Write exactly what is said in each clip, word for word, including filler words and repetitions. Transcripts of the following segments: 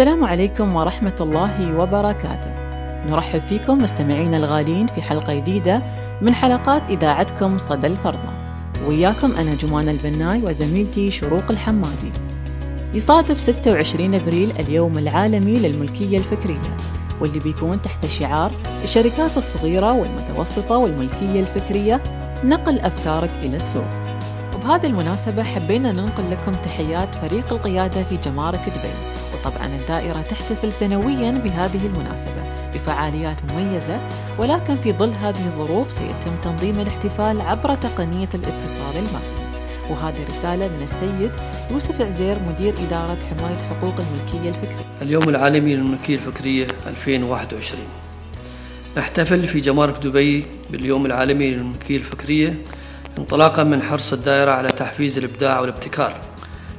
السلام عليكم ورحمة الله وبركاته. نرحب فيكم مستمعينا الغالين في حلقة جديدة من حلقات إذاعتكم صدى الفرضة، وياكم أنا جمان البناي وزميلتي شروق الحمادي. يصادف ستة وعشرين أبريل اليوم العالمي للملكية الفكرية، واللي بيكون تحت شعار الشركات الصغيرة والمتوسطة والملكية الفكرية، نقل أفكارك إلى السوق. وبهذه المناسبة حبينا ننقل لكم تحيات فريق القيادة في جمارك دبي. طبعاً الدائرة تحتفل سنوياً بهذه المناسبة بفعاليات مميزة، ولكن في ظل هذه الظروف سيتم تنظيم الاحتفال عبر تقنية الاتصال المرئي. وهذه رسالة من السيد يوسف عزير، مدير إدارة حماية حقوق الملكية الفكرية. اليوم العالمي للملكية الفكرية ألفين وواحد وعشرين، نحتفل في جمارك دبي باليوم العالمي للملكية الفكرية انطلاقاً من حرص الدائرة على تحفيز الإبداع والابتكار،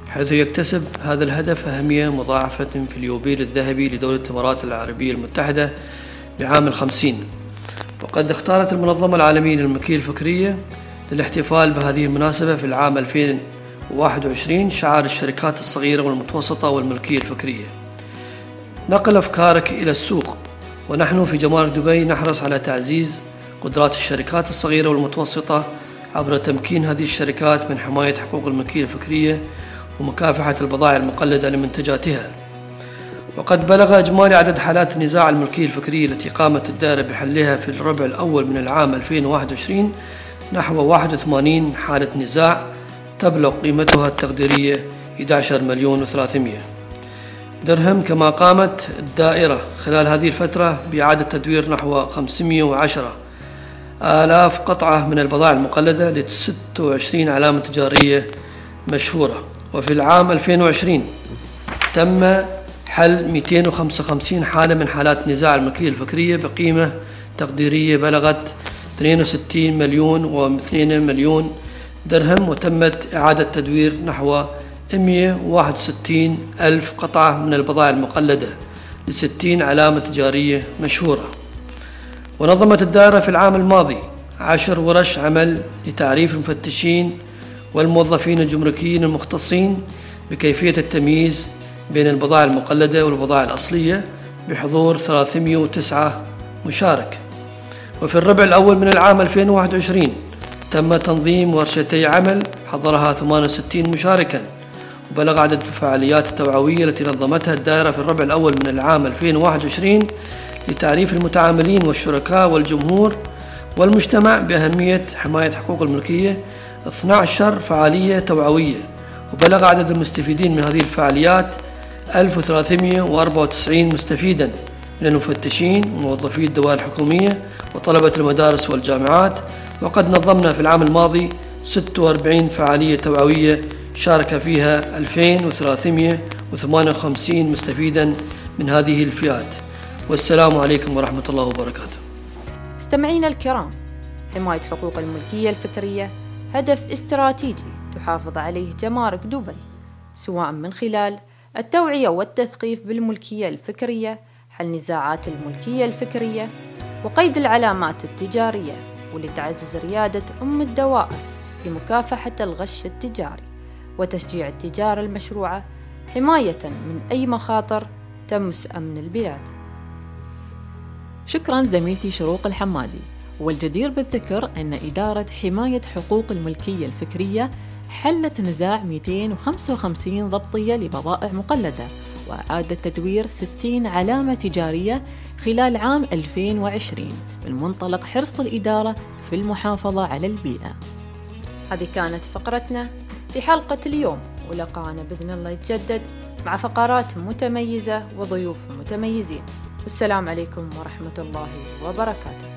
حيث يكتسب هذا الهدف أهمية مضاعفة في اليوبيل الذهبي لدولة الإمارات العربية المتحدة بعام الخمسين. وقد اختارت المنظمة العالمية للملكية الفكرية للاحتفال بهذه المناسبة في العام ألفين وواحد وعشرين شعار الشركات الصغيرة والمتوسطة والملكية الفكرية، نقل أفكارك إلى السوق. ونحن في جمارك دبي نحرص على تعزيز قدرات الشركات الصغيرة والمتوسطة عبر تمكين هذه الشركات من حماية حقوق الملكية الفكرية ومكافحة البضائع المقلدة لمنتجاتها. وقد بلغ إجمالي عدد حالات نزاع الملكية الفكرية التي قامت الدائرة بحلها في الربع الأول من العام ألفين وواحد وعشرين نحو واحد وثمانين حالة نزاع تبلغ قيمتها التقديرية أحد عشر مليون وثلاثمائة درهم. كما قامت الدائرة خلال هذه الفترة بإعادة تدوير نحو خمسمائة وعشرة آلاف قطعة من البضائع المقلدة ل ستة وعشرين علامة تجارية مشهورة. وفي العام ألفين وعشرين تم حل مئتين وخمسة وخمسين حالة من حالات نزاع الملكية الفكرية بقيمة تقديرية بلغت اثنين وستين مليون واثنين مليون درهم، وتمت إعادة تدوير نحو مئة وواحد وستين ألف قطعة من البضائع المقلدة لستين علامة تجارية مشهورة. ونظمت الدائرة في العام الماضي عشر ورش عمل لتعريف المفتشين والموظفين الجمركيين المختصين بكيفية التمييز بين البضائع المقلدة والبضائع الأصلية بحضور ثلاثمائة وتسعة مشارك. وفي الربع الأول من العام ألفين وواحد وعشرين تم تنظيم ورشتي عمل حضرها ثمانية وستين مشاركا، وبلغ عدد الفعاليات التوعوية التي نظمتها الدائرة في الربع الأول من العام ألفين وواحد وعشرين لتعريف المتعاملين والشركاء والجمهور والمجتمع بأهمية حماية حقوق الملكية اثنتي عشرة فعالية توعوية، وبلغ عدد المستفيدين من هذه الفعاليات ألف وثلاثمائة وأربعة وتسعين مستفيدا من المفتشين وموظفي الدوائر الحكومية وطلبة المدارس والجامعات. وقد نظمنا في العام الماضي ستة وأربعين فعالية توعوية شارك فيها ألفين وثلاثمائة وثمانية وخمسين مستفيدا من هذه الفئات. والسلام عليكم ورحمة الله وبركاته. مستمعينا الكرام، حماية حقوق الملكية الفكرية هدف استراتيجي تحافظ عليه جمارك دبي، سواء من خلال التوعية والتثقيف بالملكية الفكرية، حل نزاعات الملكية الفكرية، وقيد العلامات التجارية، ولتعزز ريادة أم الدوائر في مكافحة الغش التجاري وتشجيع التجارة المشروعة، حماية من أي مخاطر تمس أمن البلاد. شكراً زميلتي شروق الحمادي. والجدير بالذكر أن إدارة حماية حقوق الملكية الفكرية حلت نزاع مئتين وخمسة وخمسين ضبطية لبضائع مقلدة وإعادة تدوير ستين علامة تجارية خلال عام ألفين وعشرين من منطلق حرص الإدارة في المحافظة على البيئة. هذه كانت فقرتنا في حلقة اليوم، ولقاءنا بإذن الله يتجدد مع فقرات متميزة وضيوف متميزين. والسلام عليكم ورحمة الله وبركاته.